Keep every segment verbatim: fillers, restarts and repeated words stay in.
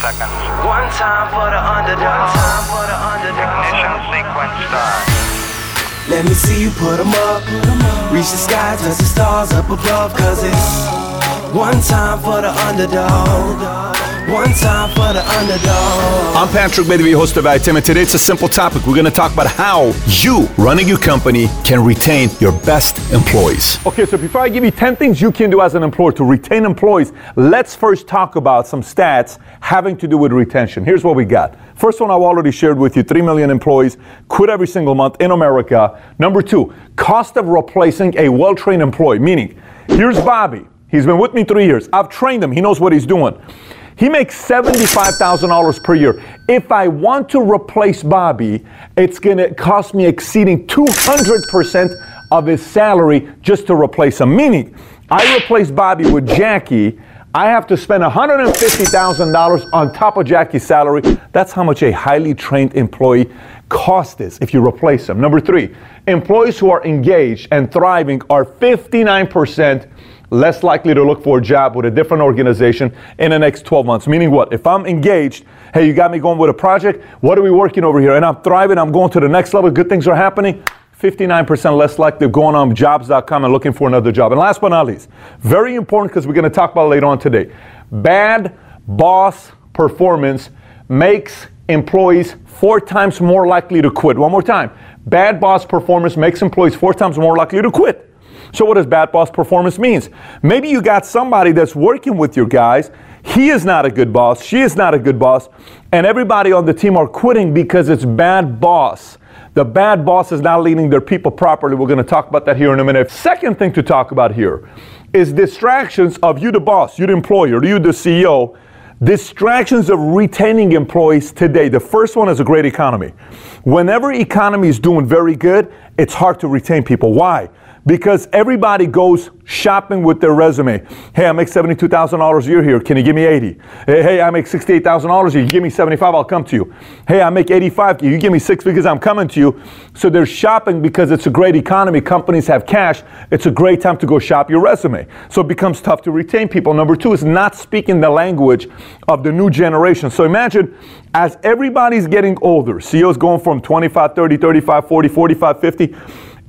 seconds. One time for the underdog. One time for the underdog. Ignition sequence start. Let me see you put them up. Reach the sky, touch the stars up above. Cause it's one time for the underdog. One time for the underdog. I'm Patrick Bet-David, host of I-Tim, and today it's a simple topic. We're going to talk about how you, running your company, can retain your best employees. Okay, so before I give you ten things you can do as an employer to retain employees, let's first talk about some stats having to do with retention. Here's what we got. First one I've already shared with you, three million employees quit every single month in America. Number two, cost of replacing a well-trained employee, meaning here's Bobby. He's been with me three years. I've trained him. He knows what he's doing. He makes seventy-five thousand dollars per year. If I want to replace Bobby, it's going to cost me exceeding two hundred percent of his salary just to replace him. Meaning, I replace Bobby with Jackie, I have to spend one hundred fifty thousand dollars on top of Jackie's salary. That's how much a highly trained employee cost is if you replace him. Number three, employees who are engaged and thriving are fifty-nine percent less likely to look for a job with a different organization in the next twelve months. Meaning what? If I'm engaged, hey, you got me going with a project, what are we working over here? And I'm thriving, I'm going to the next level, good things are happening, fifty-nine percent less likely going on jobs dot com and looking for another job. And last but not least, very important because we're going to talk about it later on today, bad boss performance makes employees four times more likely to quit. One more time, bad boss performance makes employees four times more likely to quit. So what does bad boss performance means? Maybe you got somebody that's working with your guys. He is not a good boss. She is not a good boss. And everybody on the team are quitting because it's bad boss. The bad boss is not leading their people properly. We're going to talk about that here in a minute. Second thing to talk about here is distractions of you, the boss, you, the employer, you, the C E O. Distractions of retaining employees today. The first one is a great economy. Whenever economy is doing very good, it's hard to retain people. Why? Because everybody goes shopping with their resume. Hey, I make seventy-two thousand dollars a year here. Can you give me eighty? Hey, hey, I make sixty-eight thousand dollars a year. You give me seventy-five, I'll come to you. Hey, I make eighty-five. You give me six because I'm coming to you. So they're shopping because it's a great economy. Companies have cash. It's a great time to go shop your resume. So it becomes tough to retain people. Number two is not speaking the language of the new generation. So imagine as everybody's getting older, C E O's going from twenty-five, thirty, thirty-five, forty, forty-five, fifty.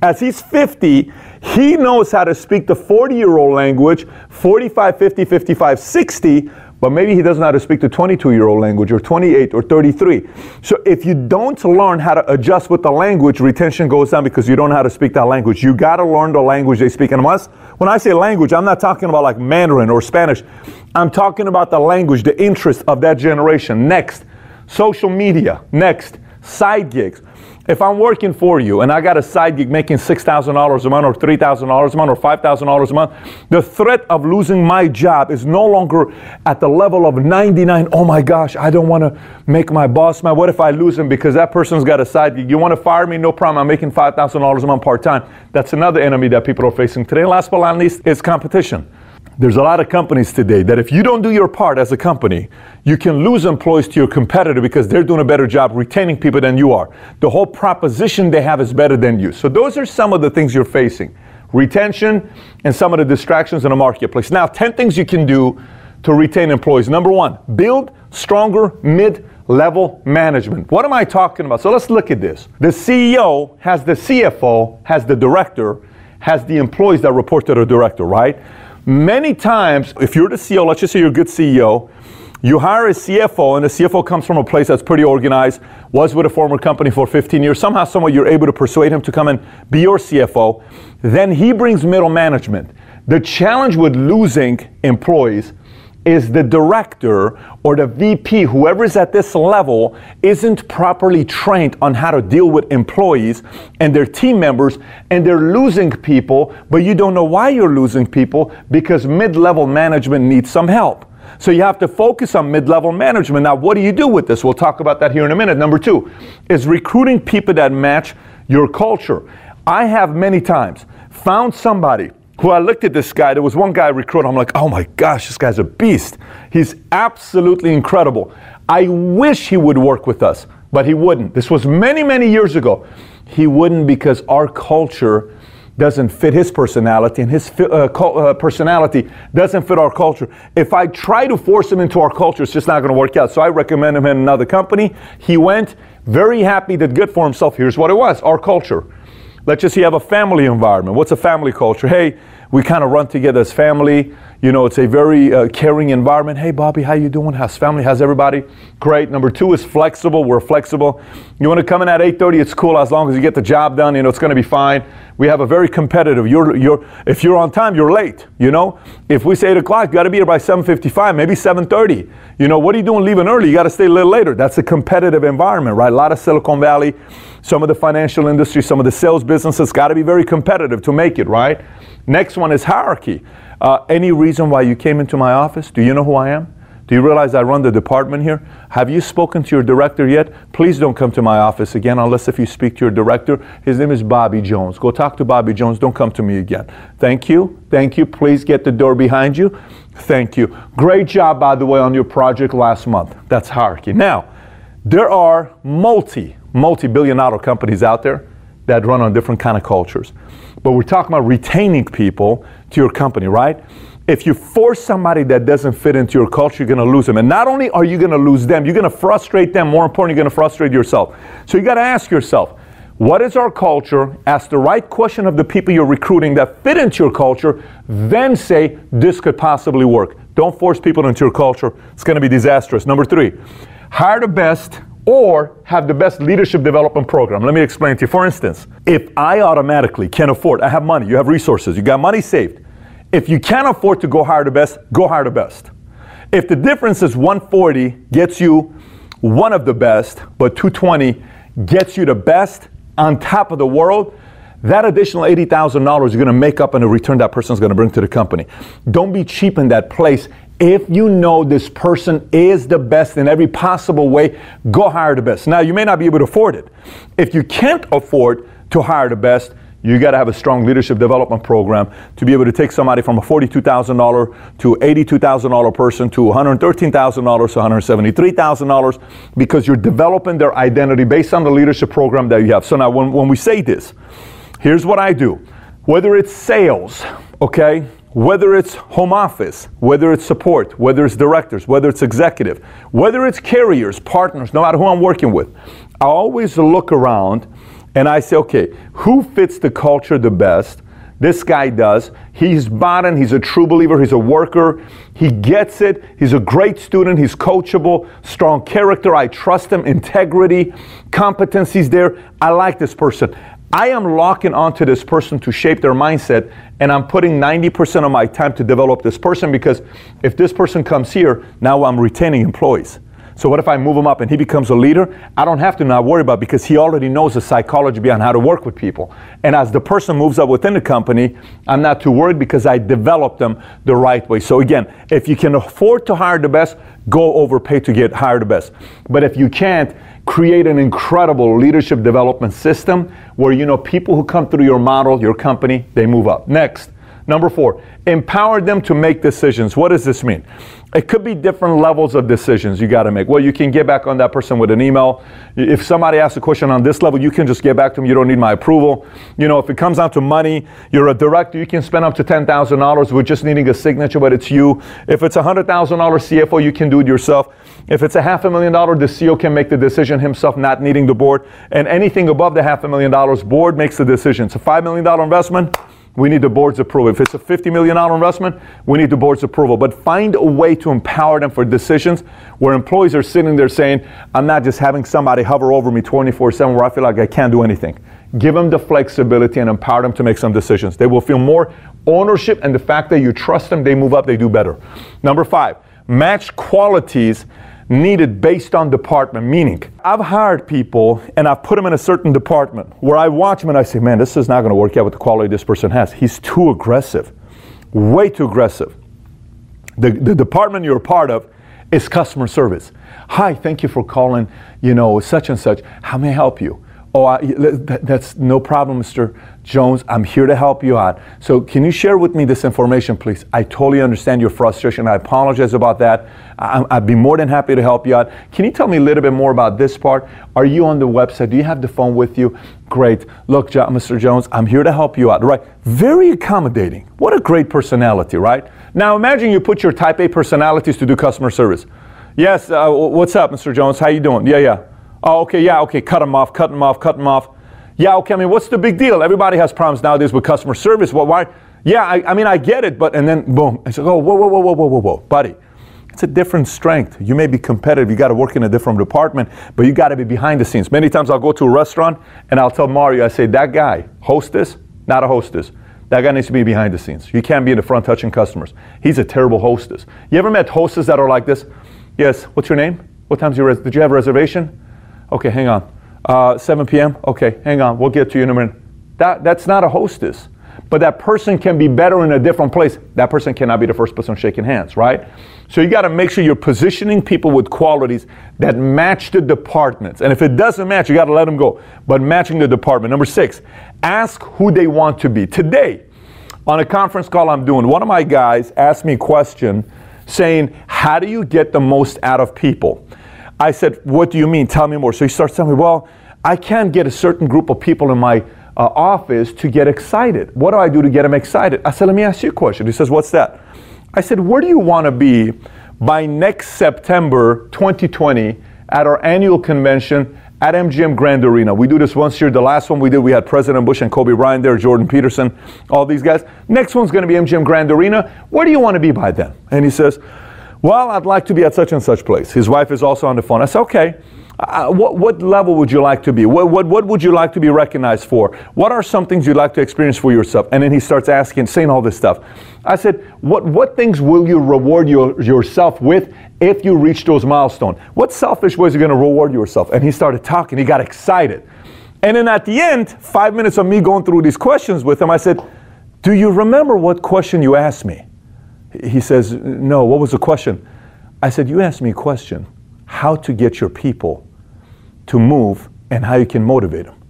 As he's fifty, he knows how to speak the forty-year-old language, forty-five, fifty, fifty-five, sixty, but maybe he doesn't know how to speak the twenty-two-year-old language or twenty-eight or thirty-three. So if you don't learn how to adjust with the language, retention goes down because you don't know how to speak that language. You got to learn the language they speak. And when I say language, I'm not talking about like Mandarin or Spanish. I'm talking about the language, the interest of that generation. Next, social media. Next, side gigs. If I'm working for you and I got a side gig making six thousand dollars a month or three thousand dollars a month or five thousand dollars a month, the threat of losing my job is no longer at the level of ninety-nine. Oh my gosh, I don't want to make my boss mad. What if I lose him because that person's got a side gig? You want to fire me? No problem. I'm making five thousand dollars a month part-time. That's another enemy that people are facing today. Last but not least is competition. There's a lot of companies today that if you don't do your part as a company, you can lose employees to your competitor because they're doing a better job retaining people than you are. The whole proposition they have is better than you. So those are some of the things you're facing. Retention and some of the distractions in the marketplace. Now, ten things you can do to retain employees. Number one, build stronger mid-level management. What am I talking about? So let's look at this. The C E O has the C F O, has the director, has the employees that report to the director, right? Many times, if you're the C E O, let's just say you're a good C E O, you hire a C F O, and the C F O comes from a place that's pretty organized, was with a former company for fifteen years. Somehow, somewhere, you're able to persuade him to come and be your C F O. Then he brings middle management. The challenge with losing employees is the director or the V P, whoever's at this level, isn't properly trained on how to deal with employees and their team members, and they're losing people, but you don't know why you're losing people because mid-level management needs some help. So you have to focus on mid-level management. Now, what do you do with this? We'll talk about that here in a minute. Number two is recruiting people that match your culture. I have many times found somebody who I looked at this guy, there was one guy I recruited, I'm like, oh my gosh, this guy's a beast. He's absolutely incredible. I wish he would work with us, but he wouldn't. This was many, many years ago. He wouldn't because our culture doesn't fit his personality, and his uh, uh, personality doesn't fit our culture. If I try to force him into our culture, it's just not going to work out. So I recommend him in another company. He went, very happy, did good for himself. Here's what it was, our culture. Let's just say you have a family environment. What's a family culture? Hey, we kind of run together as family. You know, it's a very uh, caring environment. Hey, Bobby, how you doing? How's family? How's everybody? Great. Number two is flexible. We're flexible. You want to come in at eight thirty? It's cool as long as you get the job done. You know, it's going to be fine. We have a very competitive. You're, you're. If you're on time, you're late. You know, if we say eight o'clock, you got to be here by seven fifty-five, maybe seven thirty. You know, what are you doing leaving early? You got to stay a little later. That's a competitive environment, right? A lot of Silicon Valley, some of the financial industry, some of the sales businesses got to be very competitive to make it, right? Next one is hierarchy. Uh, any reason why you came into my office? Do you know who I am? Do you realize I run the department here? Have you spoken to your director yet? Please don't come to my office again unless if you speak to your director. His name is Bobby Jones. Go talk to Bobby Jones. Don't come to me again. Thank you. Thank you. Please get the door behind you. Thank you. Great job, by the way, on your project last month. That's hierarchy. Now, there are multi, multi-billion dollar companies out there that run on different kind of cultures. But we're talking about retaining people to your company, right? If you force somebody that doesn't fit into your culture, you're going to lose them. And not only are you going to lose them, you're going to frustrate them. More important, you're going to frustrate yourself. So you got to ask yourself, what is our culture? Ask the right question of the people you're recruiting that fit into your culture. Then say, this could possibly work. Don't force people into your culture. It's going to be disastrous. Number three, hire the best or have the best leadership development program. Let me explain to you. For instance, if I automatically can afford, I have money, you have resources, you got money saved. If you can't afford to go hire the best, go hire the best. If the difference is one forty gets you one of the best, but two twenty gets you the best on top of the world, that additional eighty thousand dollars you're going to make up in the return that person's going to bring to the company. Don't be cheap in that place. If you know this person is the best in every possible way, go hire the best. Now, you may not be able to afford it. If you can't afford to hire the best, you got to have a strong leadership development program to be able to take somebody from a forty-two thousand dollars to eighty-two thousand dollars person to one hundred thirteen thousand dollars to one hundred seventy-three thousand dollars because you're developing their identity based on the leadership program that you have. So now when, when we say this, here's what I do. Whether it's sales, okay, whether it's home office, whether it's support, whether it's directors, whether it's executive, whether it's carriers, partners, no matter who I'm working with, I always look around and I say, okay, who fits the culture the best? This guy does. He's bought in. He's a true believer. He's a worker. He gets it. He's a great student. He's coachable, strong character. I trust him. Integrity, competency's there. I like this person. I am locking onto this person to shape their mindset, and I'm putting ninety percent of my time to develop this person because if this person comes here, now I'm retaining employees. So what if I move him up and he becomes a leader? I don't have to not worry about it because he already knows the psychology behind how to work with people. And as the person moves up within the company, I'm not too worried because I developed them the right way. So again, if you can afford to hire the best, go overpay to get hire the best. But if you can't, create an incredible leadership development system where you know people who come through your model, your company, they move up. Next. Number four, empower them to make decisions. What does this mean? It could be different levels of decisions you got to make. Well, you can get back on that person with an email. If somebody asks a question on this level, you can just get back to them. You don't need my approval. You know, if it comes down to money, you're a director, you can spend up to ten thousand dollars. We're just needing a signature, but it's you. If it's a one hundred thousand dollars C F O, you can do it yourself. If it's a half a million dollar, the C E O can make the decision himself, not needing the board. And anything above the half a million dollars, board makes the decision. It's a five million dollar investment. We need the board's approval. If it's a fifty million dollar investment, we need the board's approval. But find a way to empower them for decisions where employees are sitting there saying, I'm not just having somebody hover over me twenty-four seven where I feel like I can't do anything. Give them the flexibility and empower them to make some decisions. They will feel more ownership, and the fact that you trust them, they move up, they do better. Number five, match qualities needed based on department, meaning I've hired people and I've put them in a certain department where I watch them and I say, man, this is not going to work out with the quality this person has. He's too aggressive, way too aggressive. The, the department you're a part of is customer service. Hi, thank you for calling, you know, such and such. How may I help you? oh, I, that, that's no problem, Mister Jones. I'm here to help you out. So can you share with me this information, please? I totally understand your frustration. I apologize about that. I, I'd be more than happy to help you out. Can you tell me a little bit more about this part? Are you on the website? Do you have the phone with you? Great. Look, jo- Mister Jones, I'm here to help you out, right? Very accommodating. What a great personality, right? Now imagine you put your type A personalities to do customer service. Yes, uh, what's up, Mister Jones? How you doing? Yeah, yeah. Oh, okay, yeah, okay, cut them off, cut them off, cut them off. Yeah, okay, I mean, what's the big deal? Everybody has problems nowadays with customer service. Well, why? Yeah, I, I mean, I get it, but, and then boom. I said, oh, whoa, whoa, whoa, whoa, whoa, whoa, whoa, buddy. It's a different strength. You may be competitive. You got to work in a different department, but you got to be behind the scenes. Many times I'll go to a restaurant and I'll tell Mario, I say, that guy, hostess, not a hostess. That guy needs to be behind the scenes. You can't be in the front touching customers. He's a terrible hostess. You ever met hostess that are like this? Yes, what's your name? What time's your, res- did you have a reservation? Okay, hang on. Uh, seven p.m.? Okay, hang on. We'll get to you in a minute. That That's not a hostess. But that person can be better in a different place. That person cannot be the first person shaking hands, right? So you got to make sure you're positioning people with qualities that match the departments. And if it doesn't match, you got to let them go. But matching the department. Number six, ask who they want to be. Today, on a conference call I'm doing, one of my guys asked me a question saying, how do you get the most out of people? I said, what do you mean? Tell me more. So he starts telling me, well, I can't get a certain group of people in my uh, office to get excited. What do I do to get them excited? I said, let me ask you a question. He says, what's that? I said, where do you want to be by next September twenty twenty at our annual convention at M G M Grand Arena? We do this once a year. The last one we did, we had President Bush and Kobe Bryant there, Jordan Peterson, all these guys. Next one's going to be M G M Grand Arena. Where do you want to be by then? And he says, well, I'd like to be at such and such place. His wife is also on the phone. I said, okay, uh, what, what level would you like to be? What, what, what would you like to be recognized for? What are some things you'd like to experience for yourself? And then he starts asking, saying all this stuff. I said, what, what things will you reward your, yourself with if you reach those milestones? What selfish ways are you going to reward yourself? And he started talking. He got excited. And then at the end, five minutes of me going through these questions with him, I said, do you remember what question you asked me? He says, no, what was the question? I said, you asked me a question, how to get your people to move and how you can motivate them.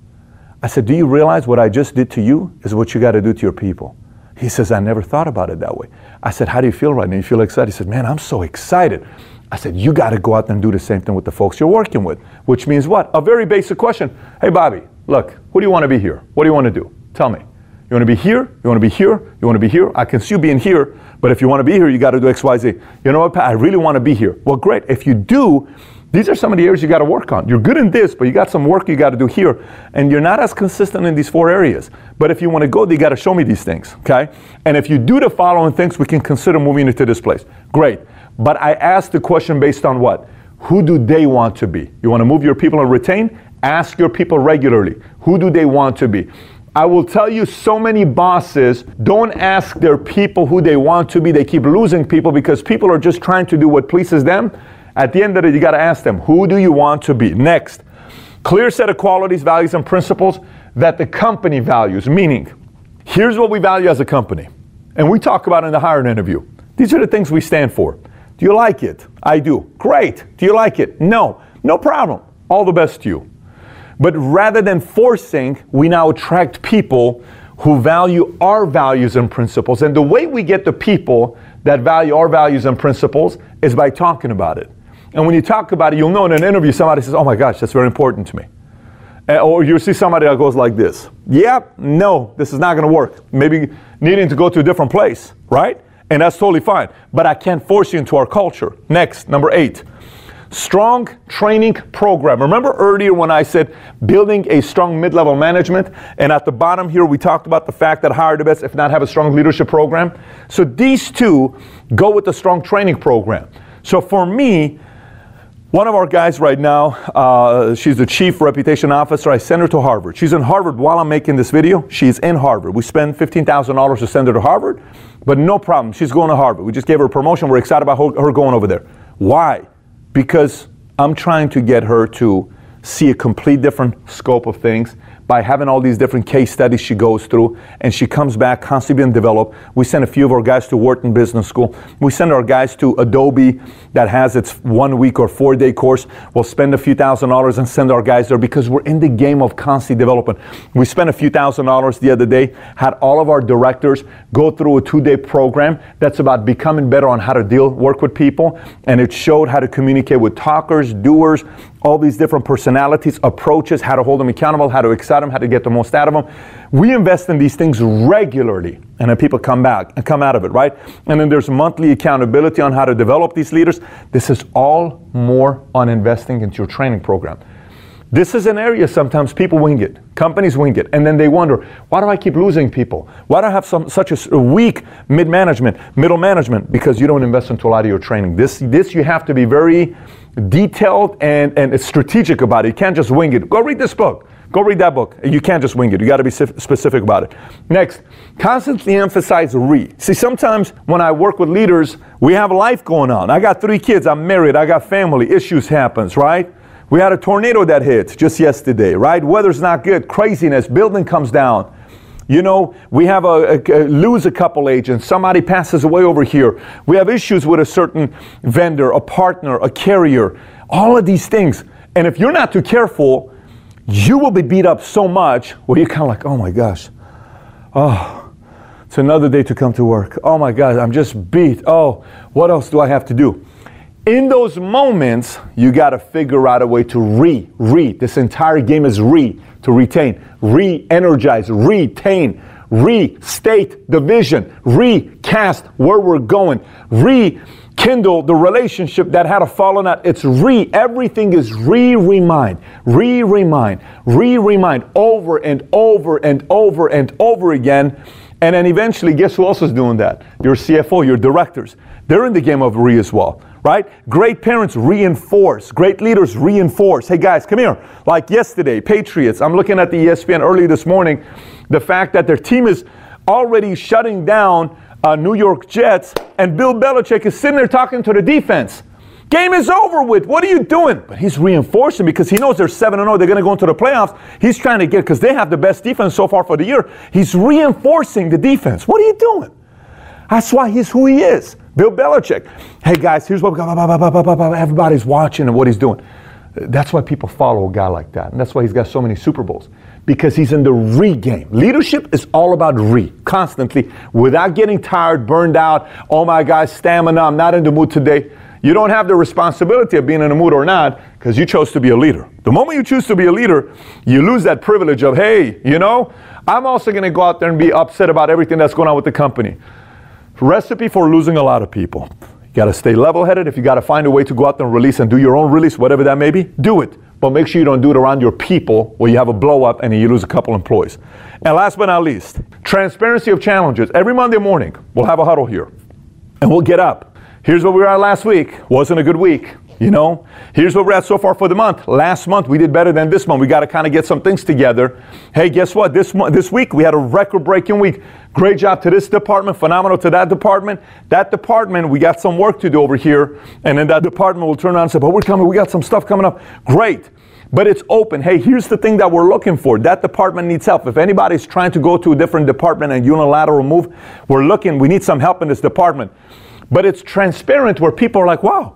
I said, do you realize what I just did to you is what you got to do to your people? He says, I never thought about it that way. I said, how do you feel right now? You feel excited? He said, man, I'm so excited. I said, you got to go out and do the same thing with the folks you're working with, which means what? A very basic question. Hey, Bobby, look, who do you want to be here? What do you want to do? Tell me. You want to be here? You want to be here? You want to be here? I can see you being here, but if you want to be here, you got to do X, Y, Z. You know what, Pat? I really want to be here. Well, great. If you do, these are some of the areas you got to work on. You're good in this, but you got some work you got to do here, and you're not as consistent in these four areas. But if you want to go, you got to show me these things, okay? And if you do the following things, we can consider moving into this place. Great. But I asked the question based on what? Who do they want to be? You want to move your people and retain? Ask your people regularly. Who do they want to be? I will tell you, so many bosses don't ask their people who they want to be. They keep losing people because people are just trying to do what pleases them. At the end of it, you got to ask them, who do you want to be? Next, clear set of qualities, values, and principles that the company values. Meaning, here's what we value as a company. And we talk about in the hiring interview. These are the things we stand for. Do you like it? I do. Great. Do you like it? No. No problem. All the best to you. But rather than forcing, we now attract people who value our values and principles. And the way we get the people that value our values and principles is by talking about it. And when you talk about it, you'll know in an interview, somebody says, oh my gosh, that's very important to me. Or you see somebody that goes like this. Yep, no, this is not going to work. Maybe needing to go to a different place, right? And that's totally fine. But I can't force you into our culture. Next, number eight. Strong training program. Remember earlier when I said building a strong mid-level management, and at the bottom here we talked about the fact that hire the best, if not have a strong leadership program. So these two go with the strong training program. So for me, one of our guys right now, uh, she's the chief reputation officer. I sent her to Harvard. She's in Harvard while I'm making this video. She's in Harvard. We spent fifteen thousand dollars to send her to Harvard, but no problem. She's going to Harvard. We just gave her a promotion. We're excited about her going over there. Why? Because I'm trying to get her to see a complete different scope of things, by having all these different case studies she goes through, and she comes back constantly being developed. We send a few of our guys to Wharton Business School. We send our guys to Adobe that has its one week or four day course. We'll spend a few thousand dollars and send our guys there because we're in the game of constant development. We spent a few thousand dollars the other day, had all of our directors go through a two day program that's about becoming better on how to deal, work with people, and it showed how to communicate with talkers, doers, all these different personalities, approaches, how to hold them accountable, how to excite them, how to get the most out of them. We invest in these things regularly, and then people come back and come out of it, right? And then there's monthly accountability on how to develop these leaders. This is all more on investing into your training program. This is an area sometimes people wing it, companies wing it, and then they wonder, why do I keep losing people? Why do I have some such a weak mid-management, middle management? Because you don't invest into a lot of your training. This, this you have to be very detailed and, and strategic about it. You can't just wing it. Go read this book. Go read that book. You can't just wing it. You got to be specific about it. Next, constantly emphasize re. See, sometimes when I work with leaders, we have life going on. I got three kids. I'm married. I got family. Issues happens, right? We had a tornado that hit just yesterday, right? Weather's not good. Craziness. Building comes down. You know, we have a, a, a lose a couple agents. Somebody passes away over here. We have issues with a certain vendor, a partner, a carrier, all of these things. And if you're not too careful, you will be beat up so much where you're kind of like, oh my gosh, oh, it's another day to come to work. Oh my God, I'm just beat. Oh, what else do I have to do? In those moments, you got to figure out a way to re, re. This entire game is re, to retain, re-energize, retain, restate the vision, recast where we're going, rekindle the relationship that had a fallen out. It's re. Everything is re-remind, re-remind, re-remind over and over and over and over again. And then eventually, guess who else is doing that? Your C F O, your directors. They're in the game of re as well. Right? Great parents reinforce. Great leaders reinforce. Hey guys, come here. Like yesterday, Patriots. I'm looking at the E S P N early this morning. The fact that their team is already shutting down uh, New York Jets, and Bill Belichick is sitting there talking to the defense. Game is over with. What are you doing? But he's reinforcing because he knows they're seven and oh. They're going to go into the playoffs. He's trying to get, because they have the best defense so far for the year. He's reinforcing the defense. What are you doing? That's why he's who he is. Bill Belichick. Hey guys, here's what we got. Everybody's watching and what he's doing. That's why people follow a guy like that. And that's why he's got so many Super Bowls. Because he's in the re game. Leadership is all about re. Constantly. Without getting tired, burned out. Oh my God, stamina. I'm not in the mood today. You don't have the responsibility of being in the mood or not. Because you chose to be a leader. The moment you choose to be a leader, you lose that privilege of, hey, you know, I'm also going to go out there and be upset about everything that's going on with the company. Recipe for losing a lot of people. You got to stay level-headed. If you got to find a way to go out there and release and do your own release, whatever that may be, do it. But make sure you don't do it around your people where you have a blow-up and you lose a couple employees. And last but not least, transparency of challenges. Every Monday morning, we'll have a huddle here. And we'll get up. Here's where we were at last week. Wasn't a good week. You know, here's what we're at so far for the month. Last month, we did better than this month. We got to kind of get some things together. Hey, guess what? This mo- this week, we had a record-breaking week. Great job to this department. Phenomenal to that department. That department, we got some work to do over here. And then that department will turn around and say, but we're coming. We got some stuff coming up. Great. But it's open. Hey, here's the thing that we're looking for. That department needs help. If anybody's trying to go to a different department and unilateral move, we're looking. We need some help in this department. But it's transparent where people are like, wow.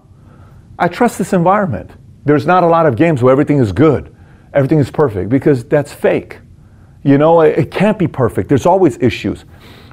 I trust this environment. There's not a lot of games where everything is good, everything is perfect, because that's fake. You know, it, it can't be perfect. There's always issues.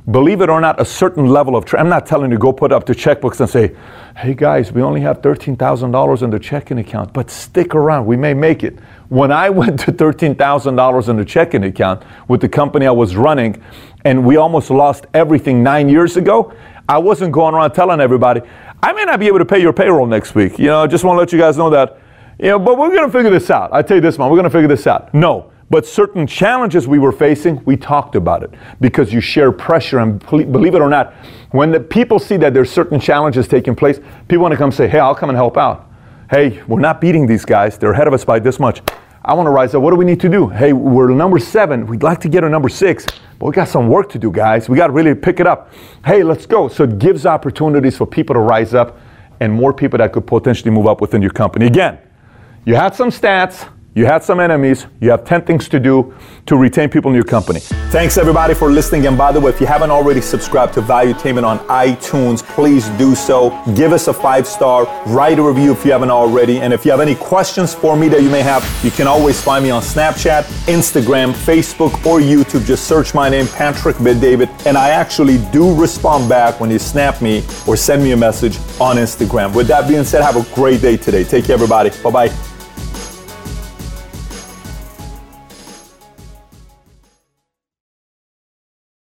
Believe it or not, a certain level of, tra- I'm not telling you to go put up the checkbooks and say, hey guys, we only have thirteen thousand dollars in the checking account, but stick around, we may make it. When I went to thirteen thousand dollars in the checking account with the company I was running, and we almost lost everything nine years ago, I wasn't going around telling everybody, I may not be able to pay your payroll next week. You know, I just want to let you guys know that. You know, but we're going to figure this out. I tell you this, man, we're going to figure this out. No, but certain challenges we were facing, we talked about it because you share pressure. And believe it or not, when the people see that there's certain challenges taking place, people want to come say, hey, I'll come and help out. Hey, we're not beating these guys. They're ahead of us by this much. I want to rise up. What do we need to do? Hey, we're number seven. We'd like to get a number six, but we got some work to do, guys. We got to really pick it up. Hey, let's go. So it gives opportunities for people to rise up and more people that could potentially move up within your company. Again, you had some stats. You had some enemies, you have ten things to do to retain people in your company. Thanks everybody for listening, and by the way, if you haven't already subscribed to Valuetainment on iTunes, please do so. Give us a five star, write a review if you haven't already, and if you have any questions for me that you may have, you can always find me on Snapchat, Instagram, Facebook, or YouTube. Just search my name, Patrick Bet-David, and I actually do respond back when you snap me or send me a message on Instagram. With that being said, have a great day today. Take care everybody, bye-bye.